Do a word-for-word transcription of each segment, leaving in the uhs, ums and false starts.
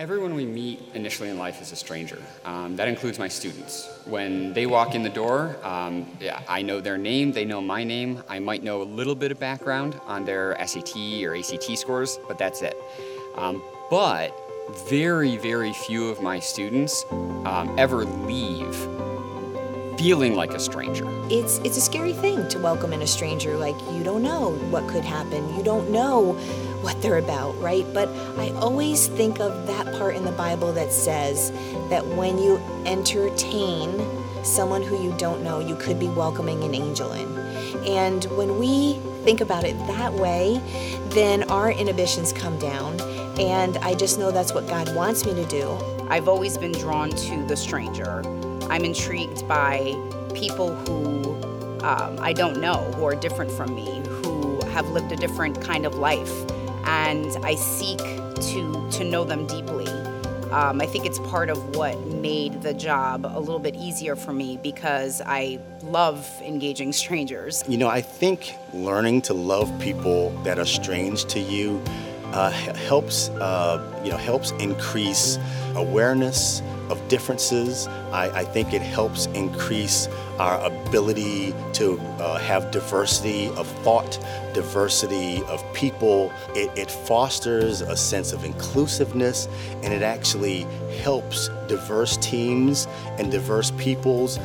Everyone we meet initially in life is a stranger. Um, that includes my students. When they walk in the door, um, I know their name, they know my name. I might know a little bit of background on their S A T or A C T scores, but that's it. Um, but very, very few of my students um, ever leave feeling like a stranger. It's it's a scary thing to welcome in a stranger. Like, you don't know what could happen. You don't know what they're about, right? But I always think of that part in the Bible that says that when you entertain someone who you don't know, you could be welcoming an angel in. And when we think about it that way, then our inhibitions come down. And I just know that's what God wants me to do. I've always been drawn to the stranger. I'm intrigued by people who um, I don't know, who are different from me, who have lived a different kind of life, and I seek to, to know them deeply. Um, I think it's part of what made the job a little bit easier for me, because I love engaging strangers. You know, I think learning to love people that are strange to you uh, helps, uh, you know, helps increase awareness of differences. I, I think it helps increase our ability to uh, have diversity of thought, diversity of people. It, it fosters a sense of inclusiveness, and it actually helps diverse teams and diverse peoples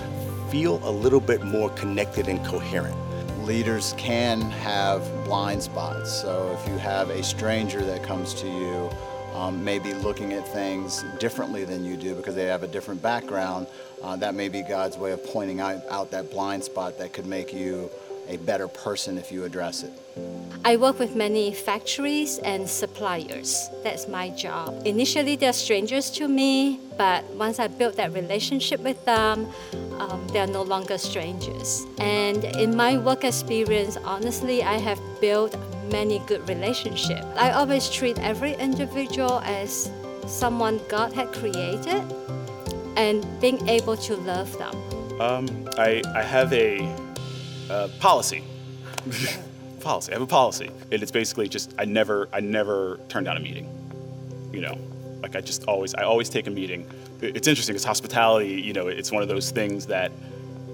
feel a little bit more connected and coherent. Leaders can have blind spots, so if you have a stranger that comes to you, Um, maybe looking at things differently than you do because they have a different background, uh, that may be God's way of pointing out, out that blind spot that could make you a better person if you address it. I work with many factories and suppliers. That's my job. Initially, they're strangers to me, but once I built that relationship with them, um, they're no longer strangers. And in my work experience, honestly, I have built many good relationships. I always treat every individual as someone God had created and being able to love them. Um, I, I have a uh, policy. policy. I have a policy. And it's basically just I never I never turn down a meeting. You know, like I just always I always take a meeting. It's interesting because hospitality, you know, it's one of those things that,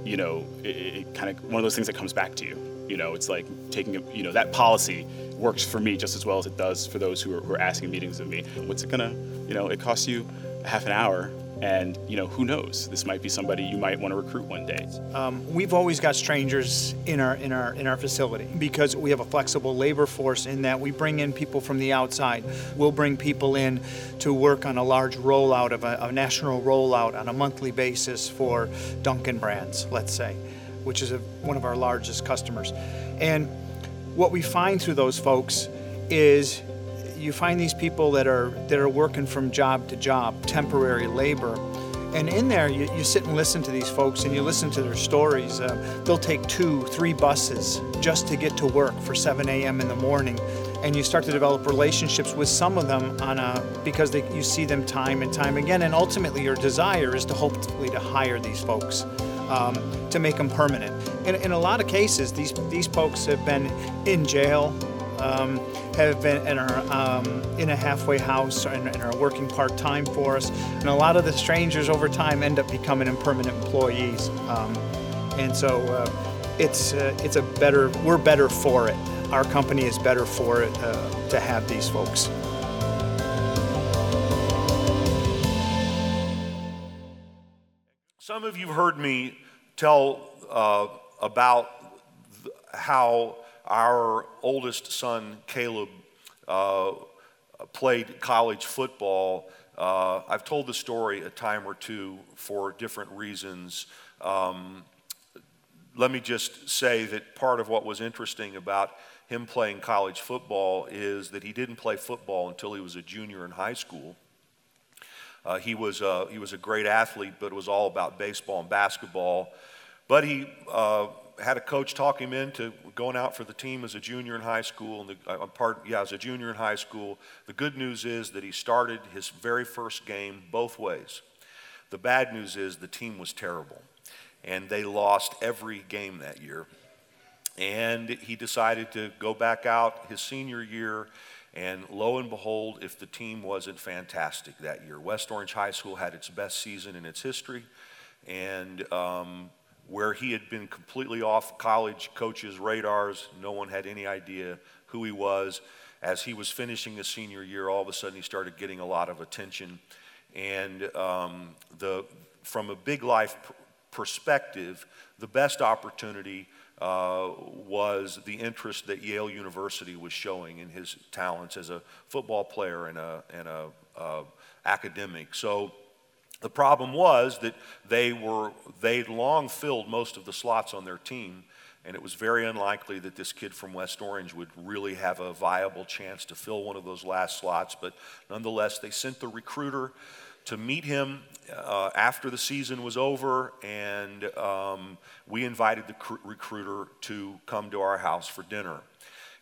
you know, it, it kind of one of those things that comes back to you. You know, it's like taking a, you know, that policy works for me just as well as it does for those who are, who are asking meetings of me. What's it gonna, you know, it costs you half an hour and, you know, who knows? This might be somebody you might want to recruit one day. Um, we've always got strangers in our, in our, in our facility because we have a flexible labor force in that we bring in people from the outside. We'll bring people in to work on a large rollout of a, a national rollout on a monthly basis for Dunkin' Brands, let's say, which is a, one of our largest customers. And what we find through those folks is you find these people that are that are working from job to job, temporary labor. And in there, you, you sit and listen to these folks and you listen to their stories. Uh, they'll take two, three buses just to get to work for seven a.m. in the morning. And you start to develop relationships with some of them on a, because they, you see them time and time again. And ultimately, your desire is to hopefully to hire these folks. Um, to make them permanent. In, in a lot of cases, these these folks have been in jail, um, have been and are um, in a halfway house and, and are working part-time for us. And a lot of the strangers over time end up becoming permanent employees. Um, and so uh, it's uh, it's a better, we're better for it. Our company is better for it uh, to have these folks. Some of you have heard me tell uh, about th- how our oldest son, Caleb, uh, played college football. Uh, I've told the story a time or two for different reasons. Um, let me just say that part of what was interesting about him playing college football is that he didn't play football until he was a junior in high school. Uh, he was uh, he was a great athlete, but it was all about baseball and basketball. But he uh, had a coach talk him into going out for the team as a junior in high school. And the, uh, part, yeah, as a junior in high school. The good news is that he started his very first game both ways. The bad news is the team was terrible, and they lost every game that year. And he decided to go back out his senior year And lo and behold, if the team wasn't fantastic that year, West Orange High School had its best season in its history. And um, where he had been completely off college coaches' radars, no one had any idea who he was. As he was finishing his senior year, all of a sudden he started getting a lot of attention. And um, the from a big life pr- perspective, the best opportunity Uh, was the interest that Yale University was showing in his talents as a football player and a and a uh, academic. So the problem was that they were they'd long filled most of the slots on their team, and it was very unlikely that this kid from West Orange would really have a viable chance to fill one of those last slots. But nonetheless, they sent the recruiter to meet him uh, after the season was over, and um, we invited the cr- recruiter to come to our house for dinner.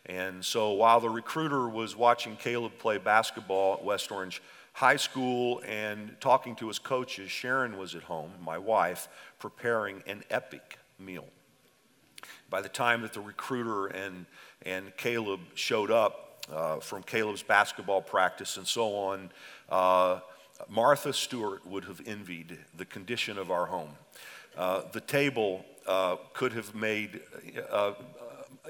And so while the recruiter was watching Caleb play basketball at West Orange High School and talking to his coaches, Sharon was at home, my wife, preparing an epic meal. By the time that the recruiter and, and Caleb showed up uh, from Caleb's basketball practice and so on, uh, Martha Stewart would have envied the condition of our home. Uh, the table uh, could have made uh, uh,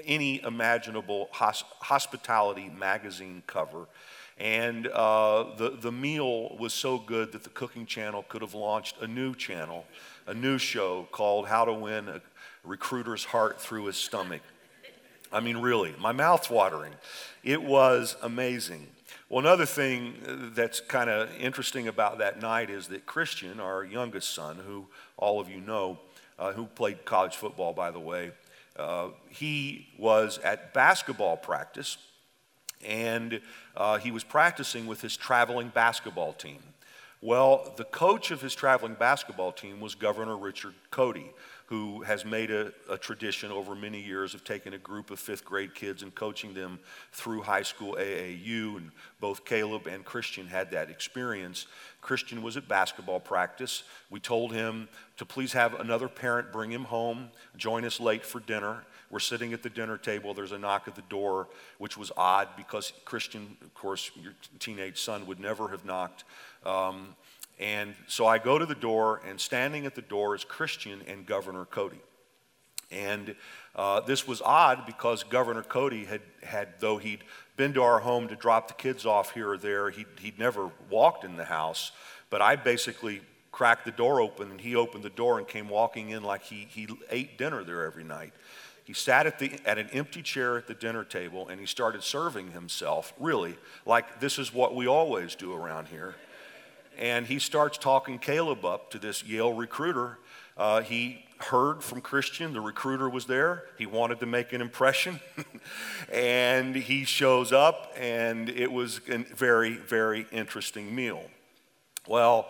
any imaginable hosp- hospitality magazine cover. And uh, the, the meal was so good that the Cooking Channel could have launched a new channel, a new show called How to Win a Recruiter's Heart Through His Stomach. I mean, really, my mouth's watering. It was amazing. Well, another thing that's kind of interesting about that night is that Christian, our youngest son, who all of you know, uh, who played college football, by the way, uh, he was at basketball practice, and uh, he was practicing with his traveling basketball team. Well, the coach of his traveling basketball team was Governor Richard Cody, who has made a, a tradition over many years of taking a group of fifth grade kids and coaching them through high school A A U, and both Caleb and Christian had that experience. Christian was at basketball practice. We told him to please have another parent bring him home, join us late for dinner. We're sitting at the dinner table, there's a knock at the door, which was odd because Christian, of course, your teenage son would never have knocked. Um, And so I go to the door, and standing at the door is Christian and Governor Cody. And uh, this was odd because Governor Cody had, had, though he'd been to our home to drop the kids off here or there, he'd, he'd never walked in the house. But I basically cracked the door open, and he opened the door and came walking in like he, he ate dinner there every night. He sat at the at an empty chair at the dinner table, and he started serving himself, really, like this is what we always do around here. And he starts talking Caleb up to this Yale recruiter. Uh, he heard from Christian, the recruiter was there. He wanted to make an impression. And he shows up, and it was a very, very interesting meal. Well,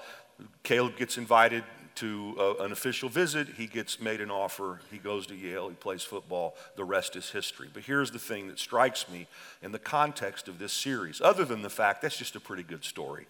Caleb gets invited to uh, an official visit. He gets made an offer. He goes to Yale. He plays football. The rest is history. But here's the thing that strikes me in the context of this series, other than the fact that's just a pretty good story.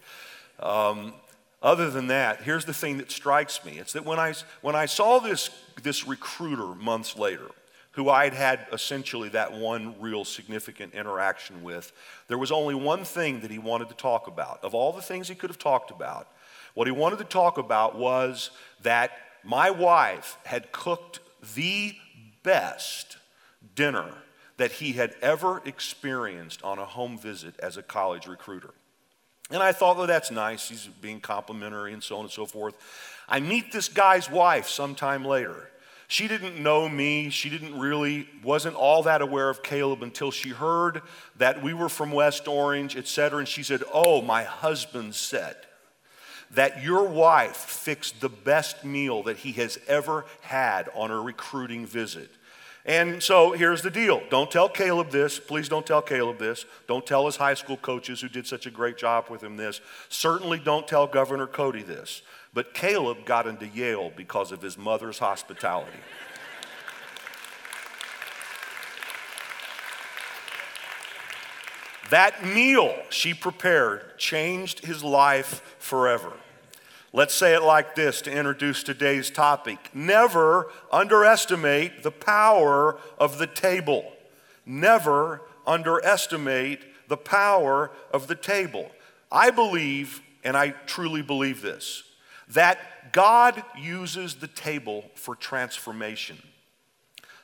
Um, other than that, here's the thing that strikes me. It's that when I, when I saw this, this recruiter months later, who I'd had essentially that one real significant interaction with, there was only one thing that he wanted to talk about. Of all the things he could have talked about, what he wanted to talk about was that my wife had cooked the best dinner that he had ever experienced on a home visit as a college recruiter. And I thought, well, that's nice. He's being complimentary and so on and so forth. I meet this guy's wife sometime later. She didn't know me. She didn't really, wasn't all that aware of Caleb until she heard that we were from West Orange, et cetera. And she said, oh, my husband said that your wife fixed the best meal that he has ever had on a recruiting visit. And so here's the deal. Don't tell Caleb this. Please don't tell Caleb this. Don't tell his high school coaches who did such a great job with him this. Certainly don't tell Governor Cody this. But Caleb got into Yale because of his mother's hospitality. That meal she prepared changed his life forever. Let's say it like this to introduce today's topic. Never underestimate the power of the table. Never underestimate the power of the table. I believe, and I truly believe this, that God uses the table for transformation.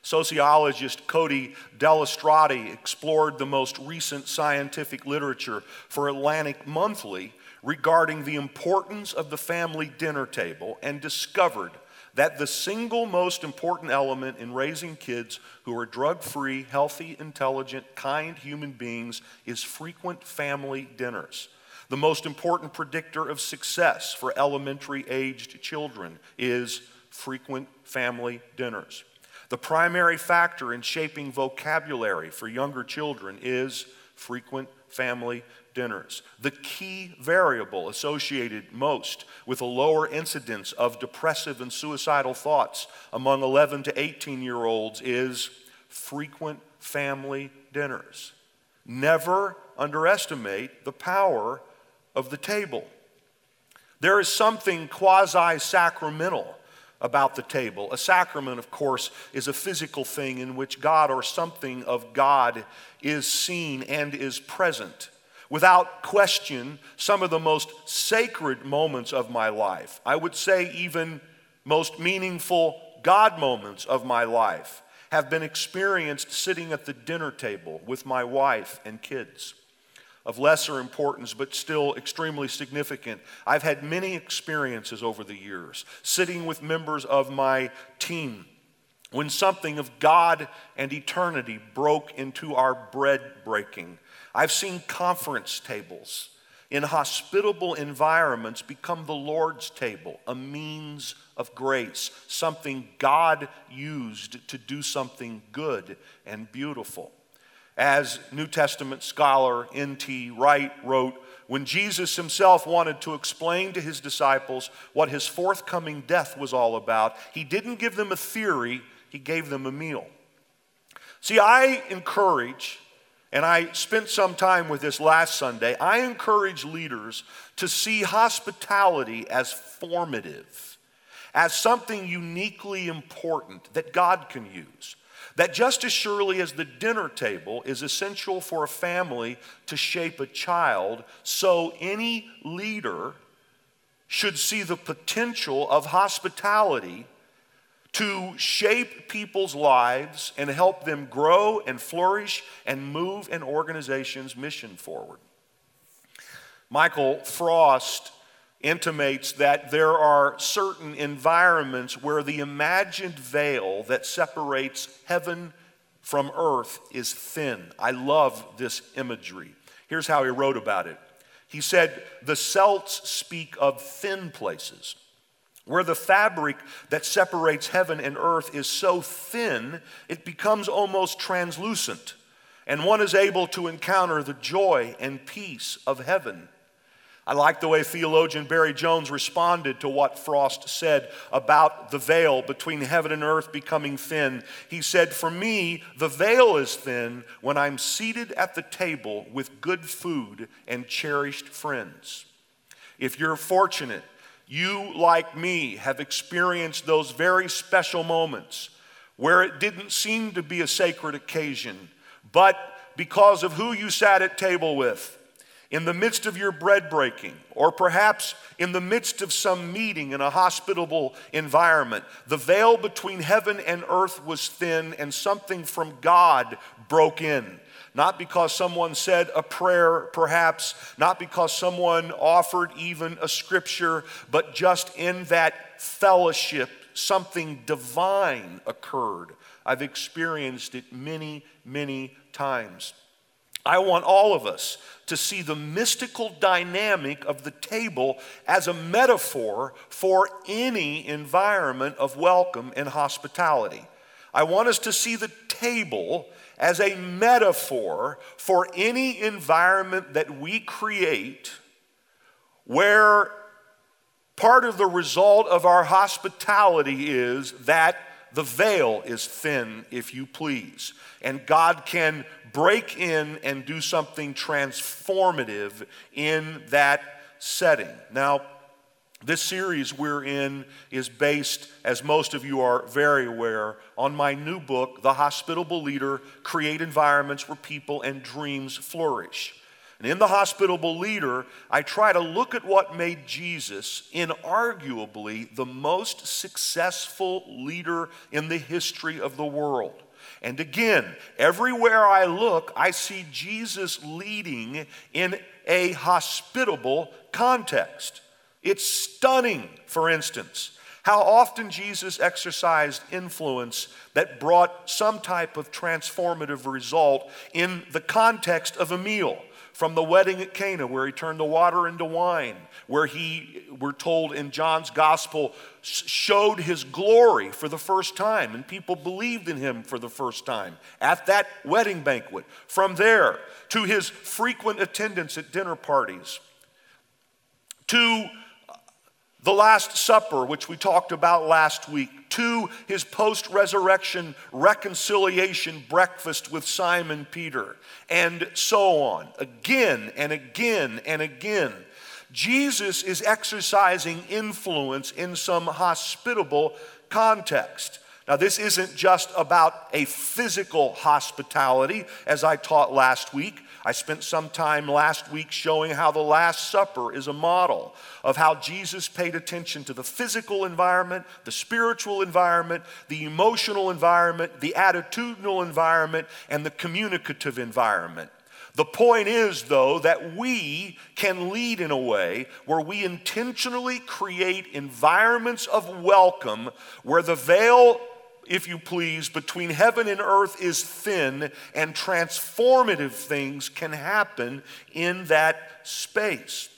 Sociologist Cody Dellastrati explored the most recent scientific literature for Atlantic Monthly regarding the importance of the family dinner table and discovered that the single most important element in raising kids who are drug-free, healthy, intelligent, kind human beings is frequent family dinners. The most important predictor of success for elementary-aged children is frequent family dinners. The primary factor in shaping vocabulary for younger children is frequent family dinners. The key variable associated most with a lower incidence of depressive and suicidal thoughts among eleven to eighteen-year-olds is frequent family dinners. Never underestimate the power of the table. There is something quasi-sacramental about the table. A sacrament, of course, is a physical thing in which God or something of God is seen and is present. Without question, some of the most sacred moments of my life, I would say even most meaningful God moments of my life, have been experienced sitting at the dinner table with my wife and kids. Of lesser importance, but still extremely significant, I've had many experiences over the years, sitting with members of my team, when something of God and eternity broke into our bread breaking. I've seen conference tables in hospitable environments become the Lord's table, a means of grace, something God used to do something good and beautiful. As New Testament scholar N T Wright wrote, when Jesus himself wanted to explain to his disciples what his forthcoming death was all about, he didn't give them a theory, he gave them a meal. See, I encourage, and I spent some time with this last Sunday, I encourage leaders to see hospitality as formative, as something uniquely important that God can use. That just as surely as the dinner table is essential for a family to shape a child, so any leader should see the potential of hospitality to shape people's lives and help them grow and flourish and move an organization's mission forward. Michael Frost intimates that there are certain environments where the imagined veil that separates heaven from earth is thin. I love this imagery. Here's how he wrote about it. He said, the Celts speak of thin places, where the fabric that separates heaven and earth is so thin it becomes almost translucent, and one is able to encounter the joy and peace of heaven. I like the way theologian Barry Jones responded to what Frost said about the veil between heaven and earth becoming thin. He said, for me, the veil is thin when I'm seated at the table with good food and cherished friends. If you're fortunate, you, like me, have experienced those very special moments where it didn't seem to be a sacred occasion, but because of who you sat at table with, in the midst of your bread breaking, or perhaps in the midst of some meeting in a hospitable environment, the veil between heaven and earth was thin and something from God broke in. Not because someone said a prayer, perhaps, not because someone offered even a scripture, but just in that fellowship, something divine occurred. I've experienced it many, many times. I want all of us to see the mystical dynamic of the table as a metaphor for any environment of welcome and hospitality. I want us to see the table as a metaphor for any environment that we create where part of the result of our hospitality is that the veil is thin, if you please, and God can break in and do something transformative in that setting. Now, This series we're in is based, as most of you are very aware, on my new book, The Hospitable Leader: Create Environments Where People and Dreams Flourish. And in The Hospitable Leader, I try to look at what made Jesus inarguably the most successful leader in the history of the world. And again, everywhere I look, I see Jesus leading in a hospitable context. It's stunning, for instance, how often Jesus exercised influence that brought some type of transformative result in the context of a meal. From the wedding at Cana, where he turned the water into wine, where he, we're told in John's gospel, showed his glory for the first time, and people believed in him for the first time at that wedding banquet. From there, to his frequent attendance at dinner parties, to the Last Supper, which we talked about last week, to his post-resurrection reconciliation breakfast with Simon Peter, and so on. Again and again and again, Jesus is exercising influence in some hospitable context. Now, this isn't just about a physical hospitality, as I taught last week. I spent some time last week showing how the Last Supper is a model of how Jesus paid attention to the physical environment, the spiritual environment, the emotional environment, the attitudinal environment, and the communicative environment. The point is, though, that we can lead in a way where we intentionally create environments of welcome where the veil, if you please, between heaven and earth is thin, and transformative things can happen in that space.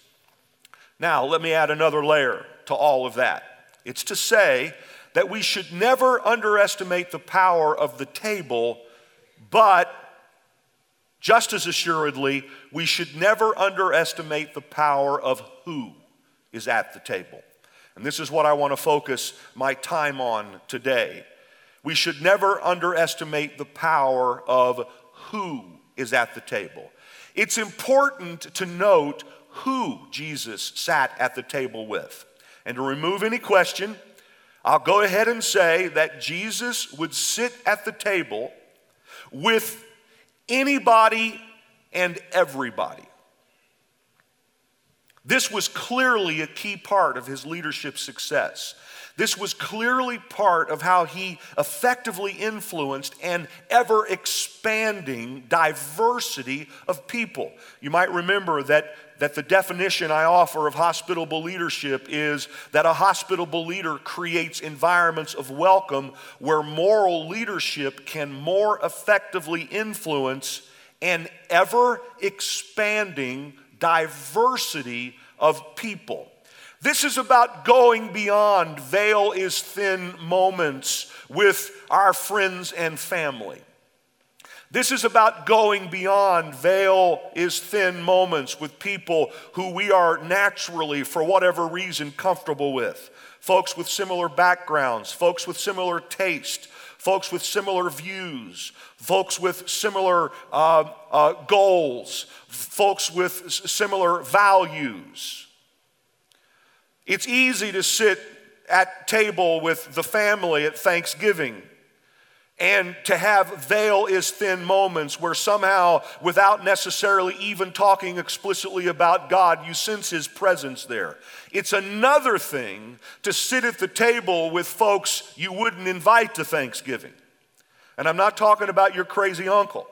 Now, let me add another layer to all of that. It's to say that we should never underestimate the power of the table, but just as assuredly, we should never underestimate the power of who is at the table. And this is what I want to focus my time on today. We should never underestimate the power of who is at the table. It's important to note who Jesus sat at the table with. And to remove any question, I'll go ahead and say that Jesus would sit at the table with anybody and everybody. This was clearly a key part of his leadership success. This was clearly part of how he effectively influenced an ever-expanding diversity of people. You might remember that, that the definition I offer of hospitable leadership is that a hospitable leader creates environments of welcome where moral leadership can more effectively influence an ever-expanding diversity of people. This is about going beyond veil is thin moments with our friends and family. This is about going beyond veil is thin moments with people who we are naturally, for whatever reason, comfortable with. Folks with similar backgrounds, folks with similar taste, folks with similar views, folks with similar uh, uh, goals, folks with s- similar values. It's easy to sit at table with the family at Thanksgiving and to have veil is thin moments where somehow, without necessarily even talking explicitly about God, you sense his presence there. It's another thing to sit at the table with folks you wouldn't invite to Thanksgiving. And I'm not talking about your crazy uncle.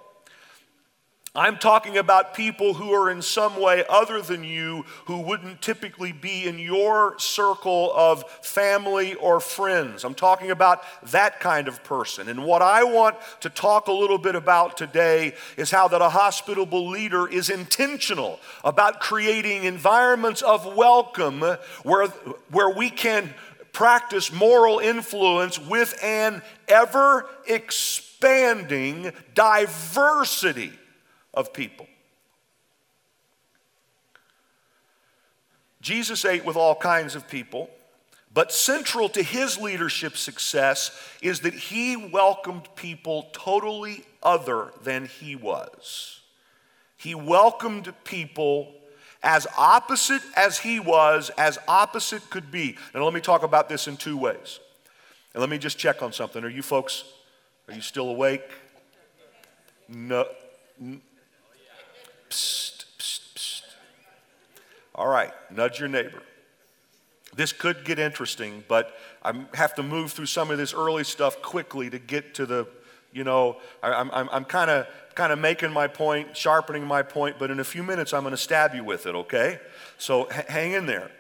I'm talking about people who are in some way other than you, who wouldn't typically be in your circle of family or friends. I'm talking about that kind of person. And what I want to talk a little bit about today is how that a hospitable leader is intentional about creating environments of welcome where, where we can practice moral influence with an ever-expanding diversity of people. Jesus ate with all kinds of people, but central to his leadership success is that he welcomed people totally other than he was. He welcomed people as opposite as he was, as opposite could be. Now let me talk about this in two ways. And let me just check on something. Are you folks, are you still awake? No. Psst, psst, psst. All right, nudge your neighbor. This could get interesting, but I have to move through some of this early stuff quickly to get to the, you know, I, I'm, I'm kind of kind of making my point, sharpening my point, but in a few minutes I'm going to stab you with it, okay? So h- hang in there.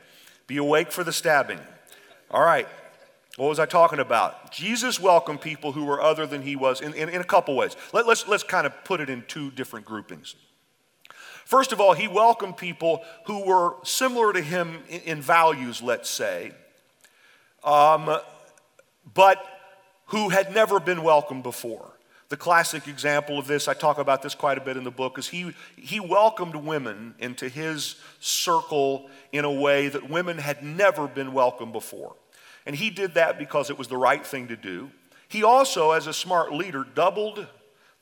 Be awake for the stabbing. All right. What was I talking about? Jesus welcomed people who were other than he was in, in, in a couple ways. Let, let's let's kind of put it in two different groupings. First of all, he welcomed people who were similar to him in, in values, let's say, um, but who had never been welcomed before. The classic example of this, I talk about this quite a bit in the book, is he, he welcomed women into his circle in a way that women had never been welcomed before. And he did that because it was the right thing to do. He also, as a smart leader, doubled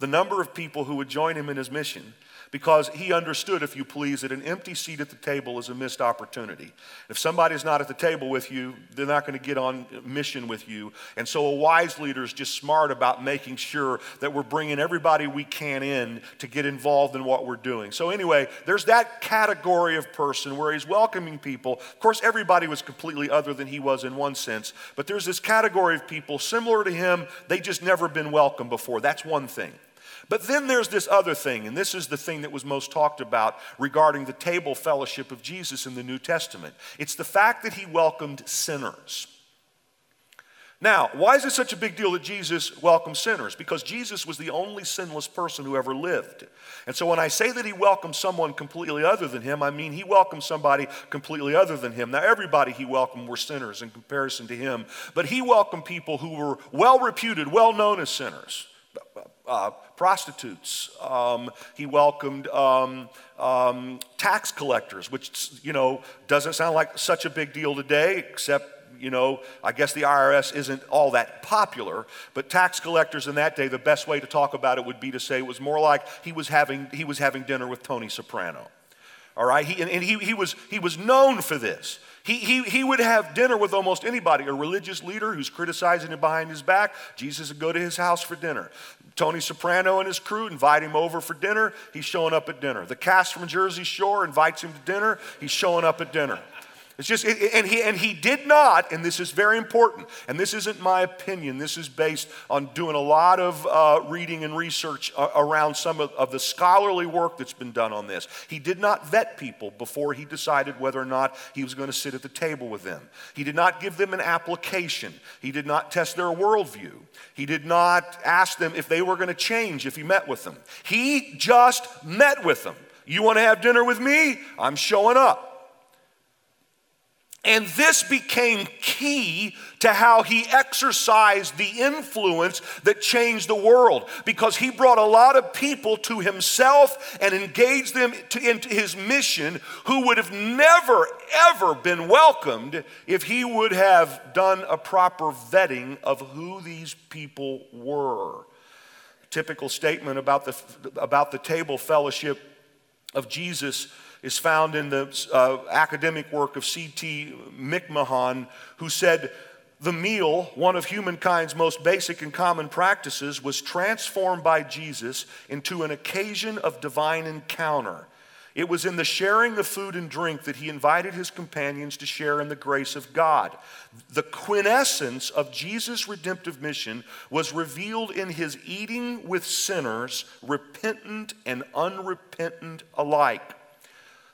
the number of people who would join him in his mission because he understood, if you please, that an empty seat at the table is a missed opportunity. If somebody's not at the table with you, they're not going to get on mission with you. And so a wise leader is just smart about making sure that we're bringing everybody we can in to get involved in what we're doing. So anyway, there's that category of person where he's welcoming people. Of course, everybody was completely other than he was in one sense, but there's this category of people similar to him. They just never been welcomed before. That's one thing. But then there's this other thing, and this is the thing that was most talked about regarding the table fellowship of Jesus in the New Testament. It's the fact that he welcomed sinners. Now, why is it such a big deal that Jesus welcomed sinners? Because Jesus was the only sinless person who ever lived. And so when I say that he welcomed someone completely other than him, I mean he welcomed somebody completely other than him. Now, everybody he welcomed were sinners in comparison to him, but he welcomed people who were well-reputed, well-known as sinners. Uh, prostitutes. Um, he welcomed um, um, tax collectors, which, you know, doesn't sound like such a big deal today, except, you know, I guess the I R S isn't all that popular, but tax collectors in that day, the best way to talk about it would be to say it was more like he was having he was having dinner with Tony Soprano. All right, he, and, and he he was he was known for this. He, he, he would have dinner with almost anybody, a religious leader who's criticizing him behind his back. Jesus would go to his house for dinner. Tony Soprano and his crew invite him over for dinner. He's showing up at dinner. The cast from Jersey Shore invites him to dinner. He's showing up at dinner. It's just, it, and he and he did not, and this is very important, and this isn't my opinion. This is based on doing a lot of uh, reading and research around some of, of the scholarly work that's been done on this. He did not vet people before he decided whether or not he was going to sit at the table with them. He did not give them an application. He did not test their worldview. He did not ask them if they were going to change if he met with them. He just met with them. You want to have dinner with me? I'm showing up. And this became key to how he exercised the influence that changed the world, because he brought a lot of people to himself and engaged them to, into his mission who would have never, ever been welcomed if he would have done a proper vetting of who these people were. A typical statement about the, about the table fellowship of Jesus is found in the uh, academic work of C T McMahon, who said, "The meal, one of humankind's most basic and common practices, was transformed by Jesus into an occasion of divine encounter. It was in the sharing of food and drink that he invited his companions to share in the grace of God. The quintessence of Jesus' redemptive mission was revealed in his eating with sinners, repentant and unrepentant alike."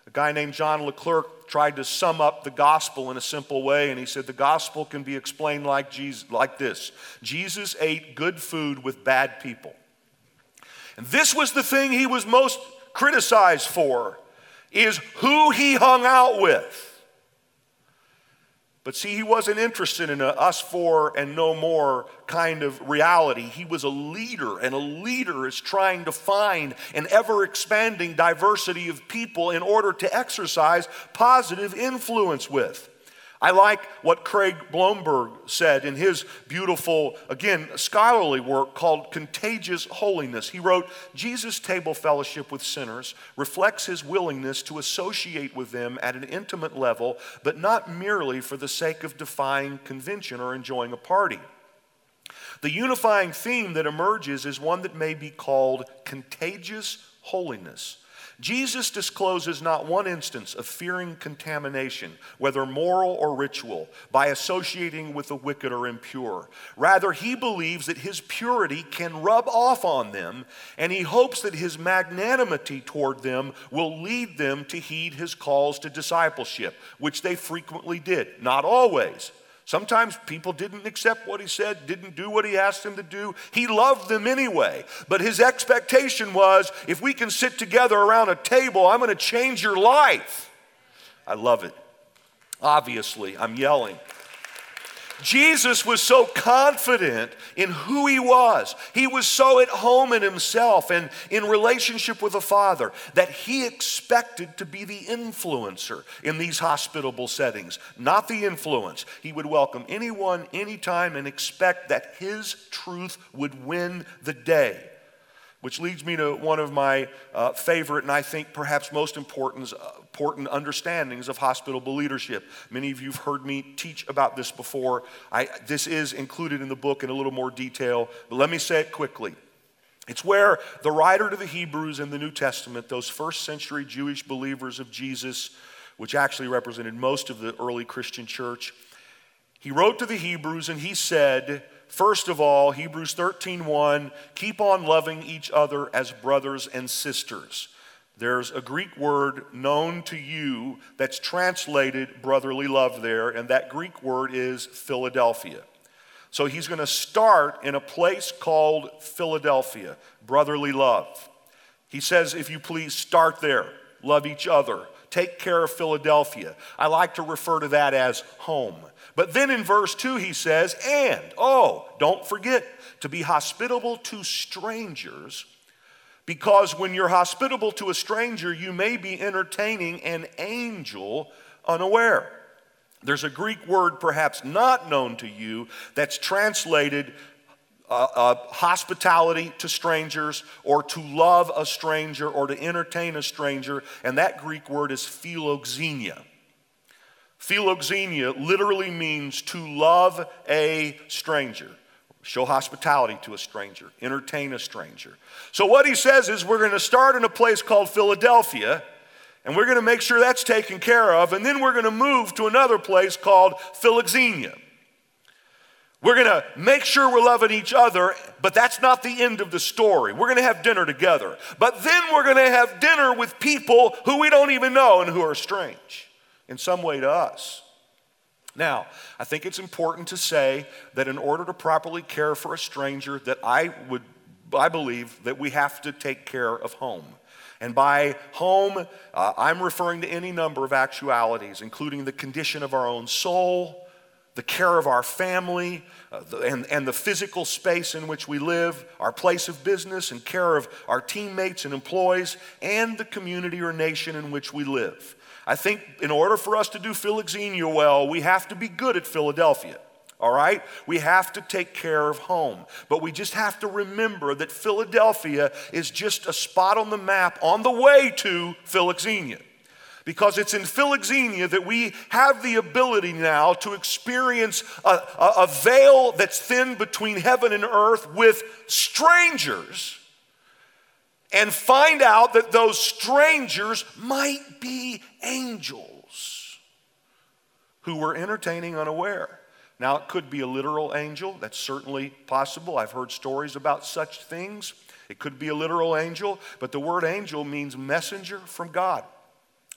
A guy named John LeClerc tried to sum up the gospel in a simple way, and he said the gospel can be explained like Jesus, like this. Jesus ate good food with bad people. And this was the thing he was most criticized for, is who he hung out with. But see, he wasn't interested in a us for and no more kind of reality. He was a leader, and a leader is trying to find an ever-expanding diversity of people in order to exercise positive influence with. I like what Craig Blomberg said in his beautiful, again, scholarly work called Contagious Holiness. He wrote, Jesus' table fellowship with sinners reflects his willingness to associate with them at an intimate level, but not merely for the sake of defying convention or enjoying a party. The unifying theme that emerges is one that may be called contagious holiness. Jesus discloses not one instance of fearing contamination, whether moral or ritual, by associating with the wicked or impure. Rather, he believes that his purity can rub off on them, and he hopes that his magnanimity toward them will lead them to heed his calls to discipleship, which they frequently did, not always. Sometimes people didn't accept what he said, didn't do what he asked them to do. He loved them anyway, but his expectation was, if we can sit together around a table, I'm going to change your life. I love it. Obviously, I'm yelling. Jesus was so confident in who he was. He was so at home in himself and in relationship with the Father that he expected to be the influencer in these hospitable settings, not the influence. He would welcome anyone, anytime, and expect that his truth would win the day. Which leads me to one of my uh, favorite and I think perhaps most important, uh, important understandings of hospitable leadership. Many of you have heard me teach about this before. I, this is included in the book in a little more detail, but let me say it quickly. It's where the writer to the Hebrews in the New Testament, those first century Jewish believers of Jesus, which actually represented most of the early Christian church, he wrote to the Hebrews and he said, first of all, Hebrews thirteen one, keep on loving each other as brothers and sisters. There's a Greek word known to you that's translated brotherly love there, and that Greek word is Philadelphia. So he's going to start in a place called Philadelphia, brotherly love. He says, if you please, start there, love each other, take care of Philadelphia. I like to refer to that as home. But then in verse two he says, and, oh, don't forget to be hospitable to strangers, because when you're hospitable to a stranger, you may be entertaining an angel unaware. There's a Greek word perhaps not known to you that's translated Uh, uh, hospitality to strangers, or to love a stranger, or to entertain a stranger, and that Greek word is philoxenia. Philoxenia literally means to love a stranger, show hospitality to a stranger, entertain a stranger. So what he says is we're going to start in a place called Philadelphia, and we're going to make sure that's taken care of, and then we're going to move to another place called philoxenia. We're going to make sure we're loving each other, but that's not the end of the story. We're going to have dinner together. But then we're going to have dinner with people who we don't even know and who are strange in some way to us. Now, I think it's important to say that in order to properly care for a stranger, that I would, I believe that we have to take care of home. And by home, uh, I'm referring to any number of actualities, including the condition of our own soul, the care of our family, uh, the, and, and the physical space in which we live, our place of business and care of our teammates and employees, and the community or nation in which we live. I think in order for us to do philoxenia well, we have to be good at Philadelphia, all right? We have to take care of home, but we just have to remember that Philadelphia is just a spot on the map on the way to philoxenia. Because it's in philoxenia that we have the ability now to experience a, a, a veil that's thin between heaven and earth with strangers and find out that those strangers might be angels who were entertaining unaware. Now, it could be a literal angel. That's certainly possible. I've heard stories about such things. It could be a literal angel, but the word angel means messenger from God.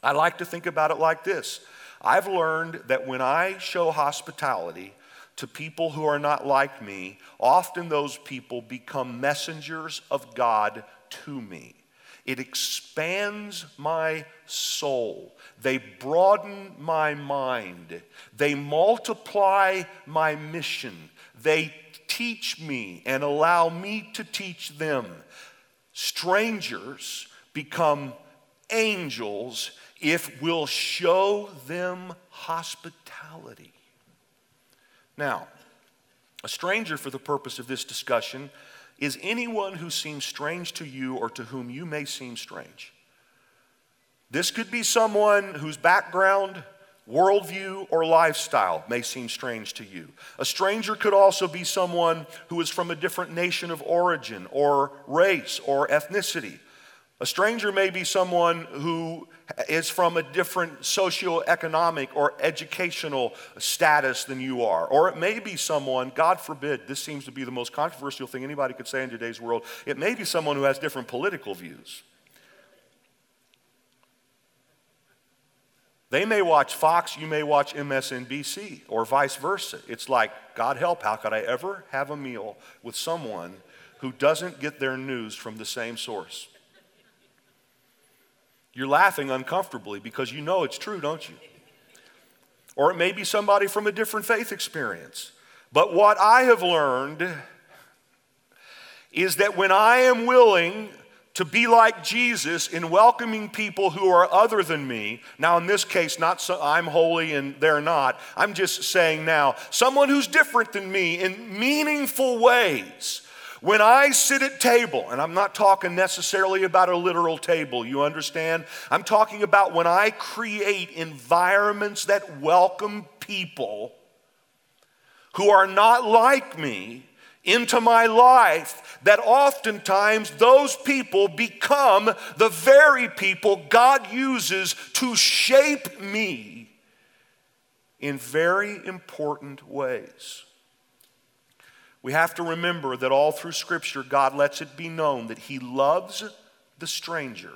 I like to think about it like this. I've learned that when I show hospitality to people who are not like me, often those people become messengers of God to me. It expands my soul. They broaden my mind. They multiply my mission. They teach me and allow me to teach them. Strangers become angels if we'll show them hospitality. Now, a stranger for the purpose of this discussion is anyone who seems strange to you or to whom you may seem strange. This could be someone whose background, worldview, or lifestyle may seem strange to you. A stranger could also be someone who is from a different nation of origin or race or ethnicity. A stranger may be someone who is from a different socioeconomic or educational status than you are. Or it may be someone, God forbid, this seems to be the most controversial thing anybody could say in today's world, it may be someone who has different political views. They may watch Fox, you may watch M S N B C, or vice versa. It's like, God help, how could I ever have a meal with someone who doesn't get their news from the same source? You're laughing uncomfortably because you know it's true, don't you? Or it may be somebody from a different faith experience. But what I have learned is that when I am willing to be like Jesus in welcoming people who are other than me, now in this case, not so I'm holy and they're not, I'm just saying now, someone who's different than me in meaningful ways. When I sit at table, and I'm not talking necessarily about a literal table, you understand? I'm talking about when I create environments that welcome people who are not like me into my life, that oftentimes those people become the very people God uses to shape me in very important ways. We have to remember that all through Scripture, God lets it be known that He loves the stranger.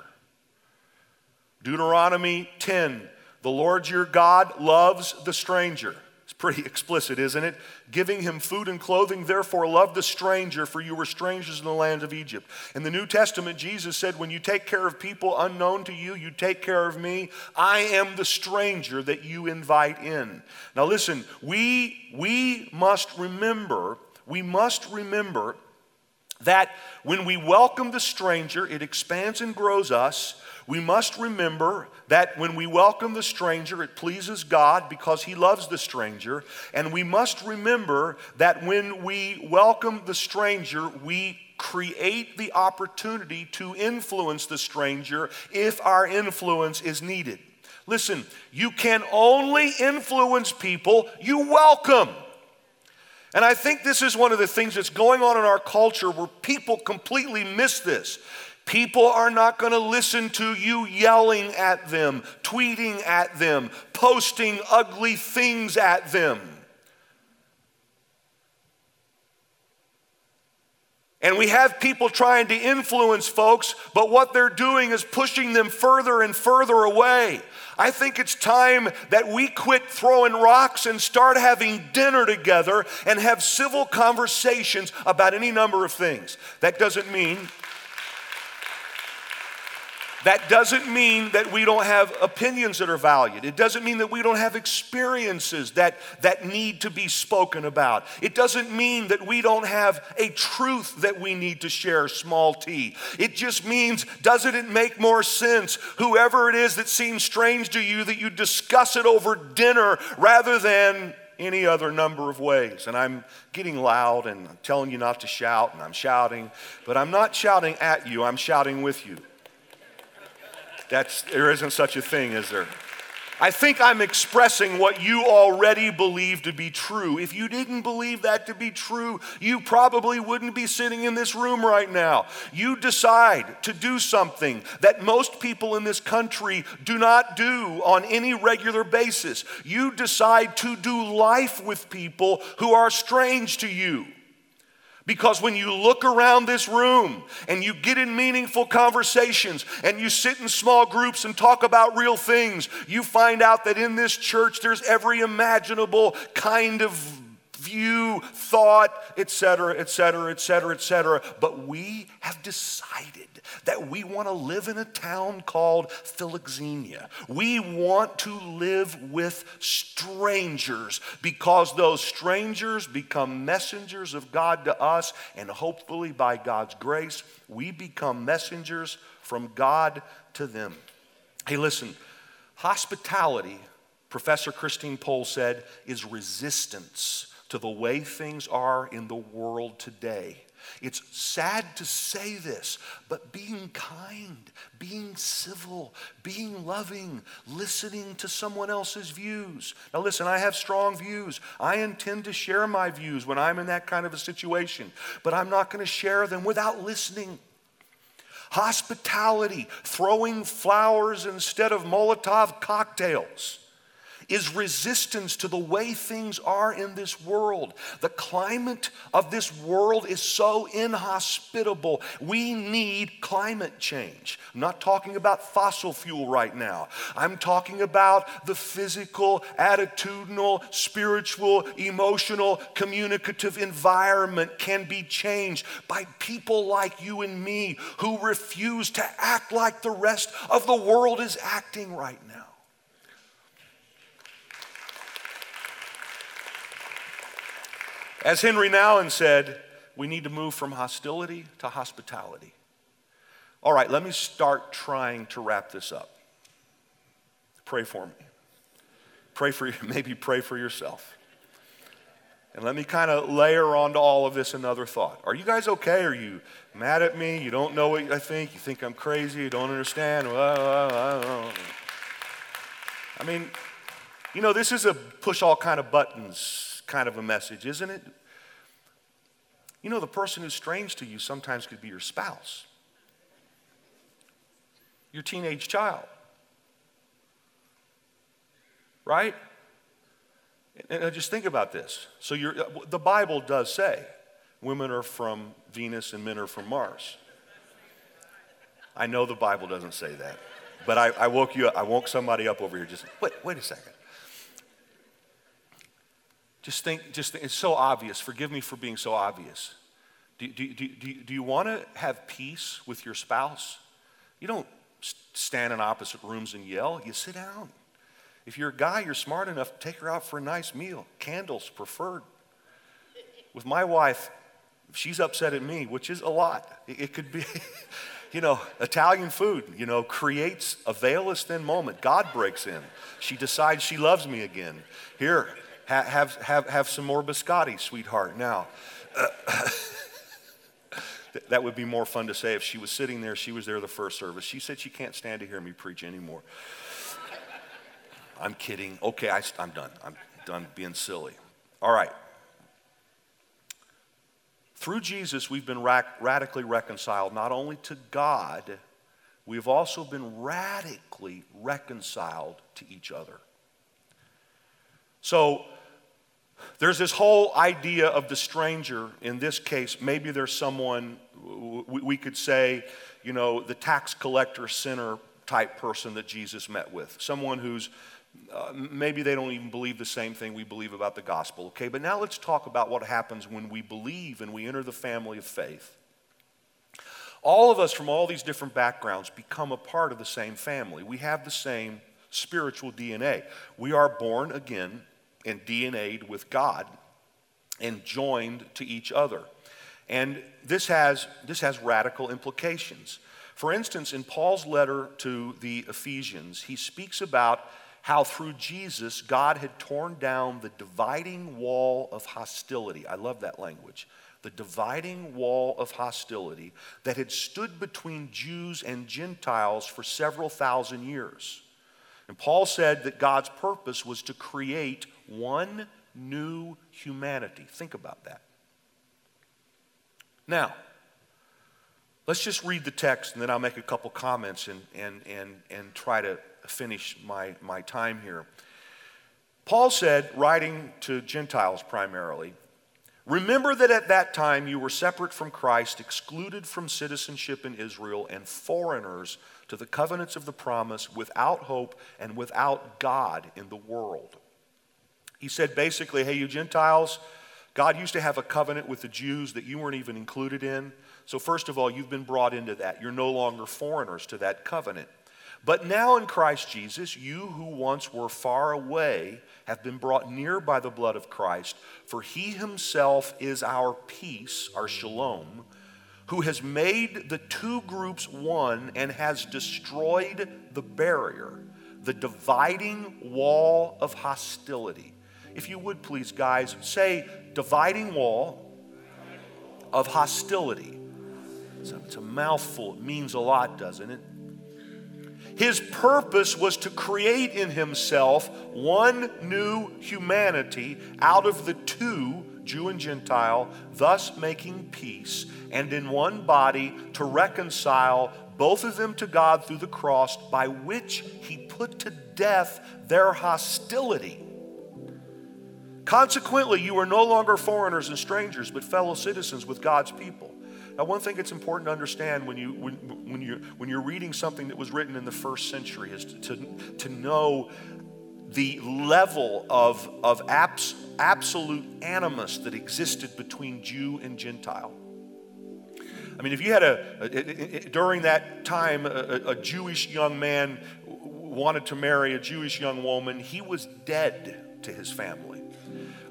Deuteronomy ten, the Lord your God loves the stranger. It's pretty explicit, isn't it? Giving him food and clothing, therefore love the stranger, for you were strangers in the land of Egypt. In the New Testament, Jesus said, when you take care of people unknown to you, you take care of me. I am the stranger that you invite in. Now listen, we, we must remember... We must remember that when we welcome the stranger, it expands and grows us. We must remember that when we welcome the stranger, it pleases God because He loves the stranger. And we must remember that when we welcome the stranger, we create the opportunity to influence the stranger if our influence is needed. Listen, you can only influence people you welcome. And I think this is one of the things that's going on in our culture where people completely miss this. People are not going to listen to you yelling at them, tweeting at them, posting ugly things at them. And we have people trying to influence folks, but what they're doing is pushing them further and further away. I think it's time that we quit throwing rocks and start having dinner together and have civil conversations about any number of things. That doesn't mean, that doesn't mean that we don't have opinions that are valued. It doesn't mean that we don't have experiences that, that need to be spoken about. It doesn't mean that we don't have a truth that we need to share, small t. It just means, doesn't it make more sense, whoever it is that seems strange to you, that you discuss it over dinner rather than any other number of ways? And I'm getting loud and I'm telling you not to shout and I'm shouting, but I'm not shouting at you, I'm shouting with you. That's, there isn't such a thing, is there? I think I'm expressing what you already believe to be true. If you didn't believe that to be true, you probably wouldn't be sitting in this room right now. You decide to do something that most people in this country do not do on any regular basis. You decide to do life with people who are strange to you. Because when you look around this room and you get in meaningful conversations and you sit in small groups and talk about real things, you find out that in this church there's every imaginable kind of view, thought, et cetera, et cetera, et cetera, et cetera. But we have decided that we want to live in a town called Philoxenia. We want to live with strangers because those strangers become messengers of God to us, and hopefully by God's grace, we become messengers from God to them. Hey, listen, Hospitality, Professor Christine Pohl said, is resistance to the way things are in the world today. It's sad to say this, but being kind, being civil, being loving, listening to someone else's views. Now listen, I have strong views. I intend to share my views when I'm in that kind of a situation, but I'm not going to share them without listening. Hospitality, throwing flowers instead of Molotov cocktails, is resistance to the way things are in this world. The climate of this world is so inhospitable. We need climate change. I'm not talking about fossil fuel right now. I'm talking about the physical, attitudinal, spiritual, emotional, communicative environment can be changed by people like you and me who refuse to act like the rest of the world is acting right now. As Henry Nouwen said, we need to move from hostility to hospitality. All right, let me start trying to wrap this up. Pray for me. Pray for you, maybe pray for yourself. And let me kind of layer onto all of this another thought. Are you guys okay? Are you mad at me? You don't know what I think? You think I'm crazy? You don't understand? I mean, you know, this is a push all kind of buttons kind of a message, isn't it? You know, the person who's strange to you sometimes could be your spouse, your teenage child, right? And, and just think about this. So you're, the Bible does say women are from Venus and men are from Mars. I know the Bible doesn't say that, but I, I woke you up. I woke somebody up over here. Just wait, wait a second. Just think, just think, it's so obvious. Forgive me for being so obvious. Do, do, do, do, do you want to have peace with your spouse? You don't stand in opposite rooms and yell. You sit down. If you're a guy, you're smart enough to take her out for a nice meal. Candles preferred. With my wife, she's upset at me, which is a lot. It, it could be, you know, Italian food, you know, creates a veilous thin moment. God breaks in. She decides she loves me again. Here. Have, have, have some more biscotti, sweetheart. Now, uh, that would be more fun to say if she was sitting there. She was there the first service. She said she can't stand to hear me preach anymore. I'm kidding. Okay, I, I'm done. I'm done being silly. All right. Through Jesus, we've been ra- radically reconciled not only to God, we've also been radically reconciled to each other. So, there's this whole idea of the stranger. In this case, maybe there's someone, we could say, you know, the tax collector sinner type person that Jesus met with. Someone who's, uh, maybe they don't even believe the same thing we believe about the gospel. Okay, but now let's talk about what happens when we believe and we enter the family of faith. All of us from all these different backgrounds become a part of the same family. We have the same spiritual D N A. We are born again and D N A'd with God and joined to each other. And this has, this has radical implications. For instance, in Paul's letter to the Ephesians, he speaks about how through Jesus, God had torn down the dividing wall of hostility. I love that language. The dividing wall of hostility that had stood between Jews and Gentiles for several thousand years. And Paul said that God's purpose was to create one new humanity. Think about that. Now, let's just read the text and then I'll make a couple comments and, and, and, and try to finish my, my time here. Paul said, writing to Gentiles primarily, "Remember that at that time you were separate from Christ, excluded from citizenship in Israel, and foreigners to the covenants of the promise, without hope and without God in the world." He said basically, hey, you Gentiles, God used to have a covenant with the Jews that you weren't even included in. So first of all, you've been brought into that. You're no longer foreigners to that covenant. But now in Christ Jesus, you who once were far away have been brought near by the blood of Christ, for he himself is our peace, our shalom, who has made the two groups one and has destroyed the barrier, the dividing wall of hostility. If you would please, guys, say dividing wall of hostility. So it's a mouthful. It means a lot, doesn't it? His purpose was to create in himself one new humanity out of the two, Jew and Gentile, thus making peace, and in one body to reconcile both of them to God through the cross, by which he put to death their hostility. Consequently, you are no longer foreigners and strangers, but fellow citizens with God's people. Now, one thing it's important to understand when you when when you when you're reading something that was written in the first century is to to, to know the level of of abs, absolute animus that existed between Jew and Gentile. I mean, if you had a, a, a, a during that time a, a Jewish young man wanted to marry a Jewish young woman, he was dead to his family,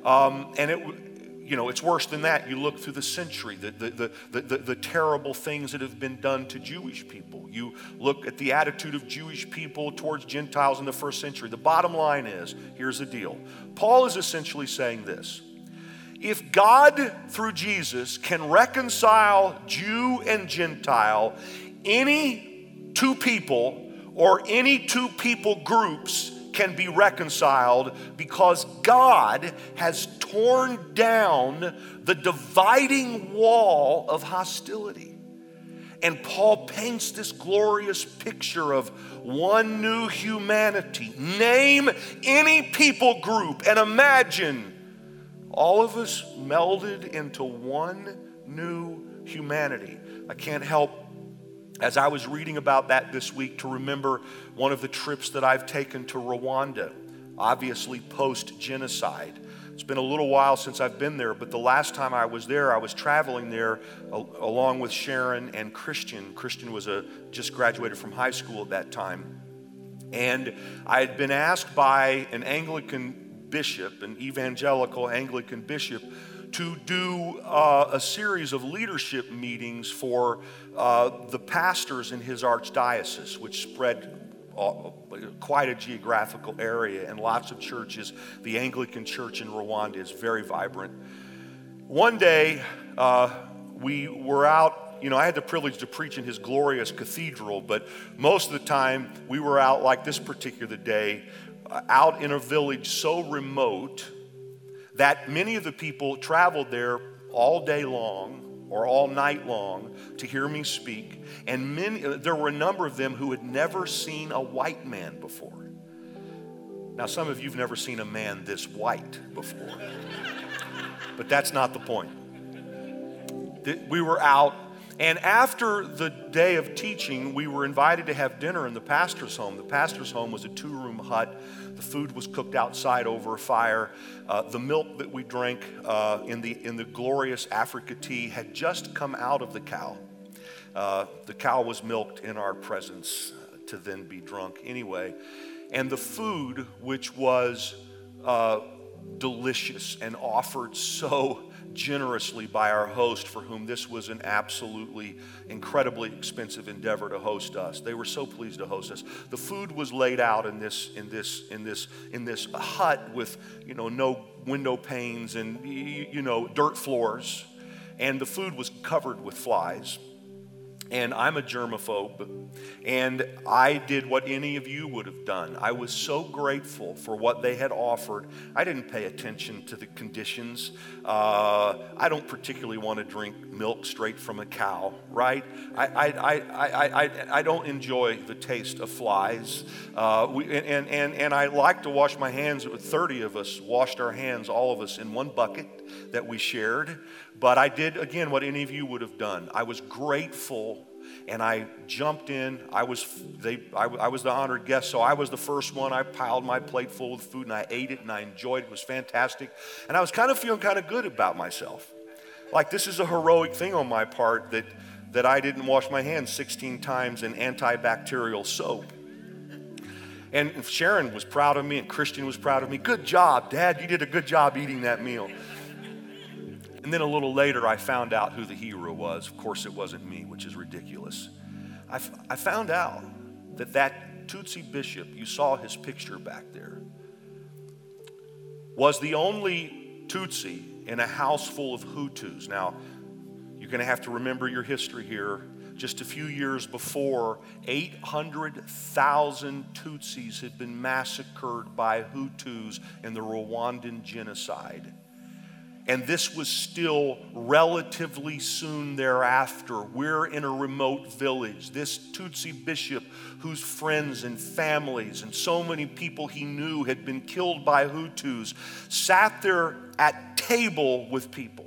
um, and it. You know, it's worse than that. You look through the century, the, the, the, the, the terrible things that have been done to Jewish people. You look at the attitude of Jewish people towards Gentiles in the first century. The bottom line is, here's the deal. Paul is essentially saying this. If God, through Jesus, can reconcile Jew and Gentile, any two people or any two people groups can be reconciled, because God has torn down the dividing wall of hostility. And Paul paints this glorious picture of one new humanity. Name any people group and imagine all of us melded into one new humanity. I can't help, as I was reading about that this week, to remember one of the trips that I've taken to Rwanda, obviously post-genocide. It's been a little while since I've been there, but the last time I was there, I was traveling there along with Sharon and Christian. Christian was a, just graduated from high school at that time. And I had been asked by an Anglican bishop, an evangelical Anglican bishop, to do uh, a series of leadership meetings for uh, the pastors in his archdiocese, which spread uh, quite a geographical area and lots of churches. The Anglican Church in Rwanda is very vibrant. One day, uh, we were out, you know, I had the privilege to preach in his glorious cathedral, but most of the time we were out, like this particular day, uh, out in a village so remote that many of the people traveled there all day long or all night long to hear me speak. And many, there were a number of them who had never seen a white man before. Now, some of you have never seen a man this white before, but that's not the point. We were out, and after the day of teaching, we were invited to have dinner in the pastor's home. The pastor's home was a two-room hut. The food was cooked outside over a fire. Uh, the milk that we drank uh, in the in the glorious Africa tea had just come out of the cow. Uh, the cow was milked in our presence to then be drunk anyway. And the food, which was uh, delicious and offered so generously by our host, for whom this was an absolutely incredibly expensive endeavor to host us. They were so pleased to host us. The food was laid out in this in this in this in this hut with, you know, no window panes and, you know, dirt floors, and the food was covered with flies. And I'm a germaphobe, and I did what any of you would have done. I was so grateful for what they had offered. I didn't pay attention to the conditions. Uh, I don't particularly want to drink milk straight from a cow, right? I I I I I, I don't enjoy the taste of flies. Uh, we, and and and I like to wash my hands. thirty of us washed our hands, all of us in one bucket that we shared. But I did, again, what any of you would have done. I was grateful, and I jumped in. I was they. I, I was the honored guest, so I was the first one. I piled my plate full of food, and I ate it, and I enjoyed it. It was fantastic. And I was kind of feeling kind of good about myself. Like, this is a heroic thing on my part that, that I didn't wash my hands sixteen times in antibacterial soap. And Sharon was proud of me, and Christian was proud of me. Good job, Dad. You did a good job eating that meal. And then a little later, I found out who the hero was. Of course, it wasn't me, which is ridiculous. I, f- I found out that that Tutsi bishop, you saw his picture back there, was the only Tutsi in a house full of Hutus. Now, you're going to have to remember your history here. Just a few years before, eight hundred thousand Tutsis had been massacred by Hutus in the Rwandan genocide. And this was still relatively soon thereafter. We're in a remote village. This Tutsi bishop, whose friends and families and so many people he knew had been killed by Hutus, sat there at table with people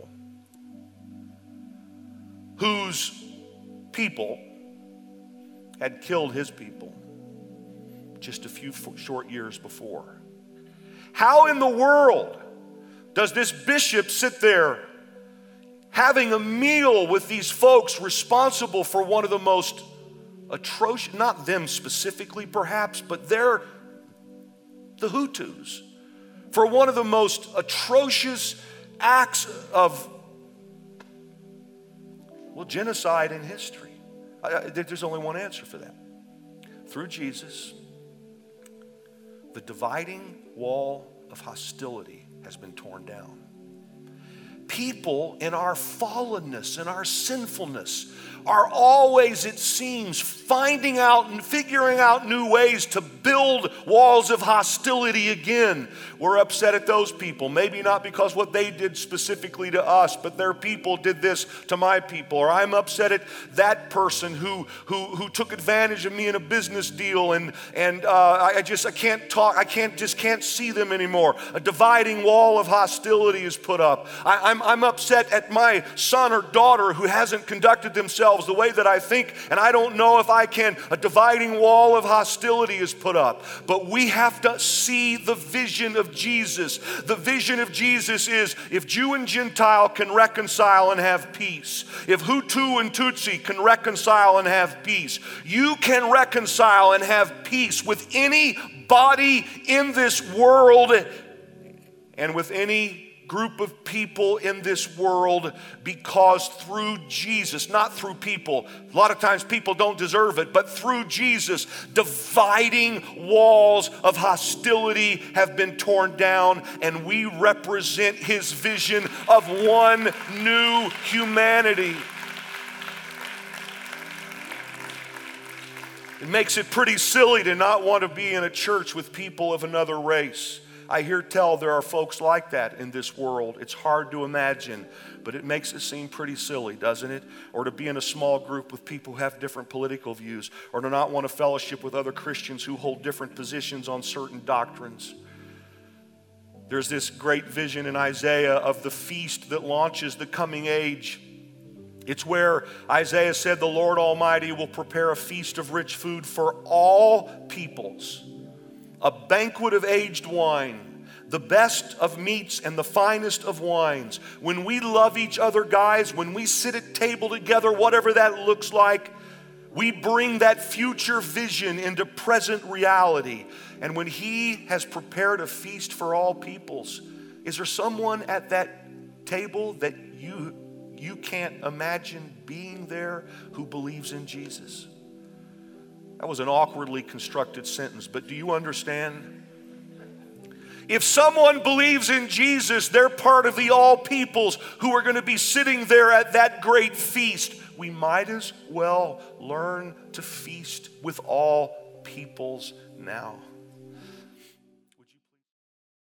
whose people had killed his people just a few short years before. How in the world does this bishop sit there having a meal with these folks responsible for one of the most atrocious, not them specifically perhaps, but they're the Hutus, for one of the most atrocious acts of Well, genocide in history? I, I, there's only one answer for that. Through Jesus, the dividing wall of hostility has been torn down. People in our fallenness and our sinfulness are always, it seems, finding out and figuring out new ways to build walls of hostility again. We're upset at those people, maybe not because what they did specifically to us, but their people did this to my people. Or I'm upset at that person who who, who took advantage of me in a business deal, and and uh, I just I can't talk, I can't just can't see them anymore. A dividing wall of hostility is put up. I, I'm I'm upset at my son or daughter who hasn't conducted themselves the way that I think, and I don't know if I can. A dividing wall of hostility is put up. But we have to see the vision of Jesus. The vision of Jesus is, if Jew and Gentile can reconcile and have peace, if Hutu and Tutsi can reconcile and have peace, you can reconcile and have peace with any body in this world and with any group of people in this world, because through Jesus, not through people, a lot of times people don't deserve it, but through Jesus, dividing walls of hostility have been torn down, and we represent his vision of one new humanity. It makes it pretty silly to not want to be in a church with people of another race. I hear tell there are folks like that in this world. It's hard to imagine, but it makes it seem pretty silly, doesn't it? Or to be in a small group with people who have different political views, or to not want to fellowship with other Christians who hold different positions on certain doctrines. There's this great vision in Isaiah of the feast that launches the coming age. It's where Isaiah said, "The Lord Almighty will prepare a feast of rich food for all peoples, a banquet of aged wine, the best of meats and the finest of wines." When we love each other, guys, when we sit at table together, whatever that looks like, we bring that future vision into present reality. And when he has prepared a feast for all peoples, is there someone at that table that you, you can't imagine being there who believes in Jesus? That was an awkwardly constructed sentence, but do you understand? If someone believes in Jesus, they're part of the all peoples who are going to be sitting there at that great feast. We might as well learn to feast with all peoples now.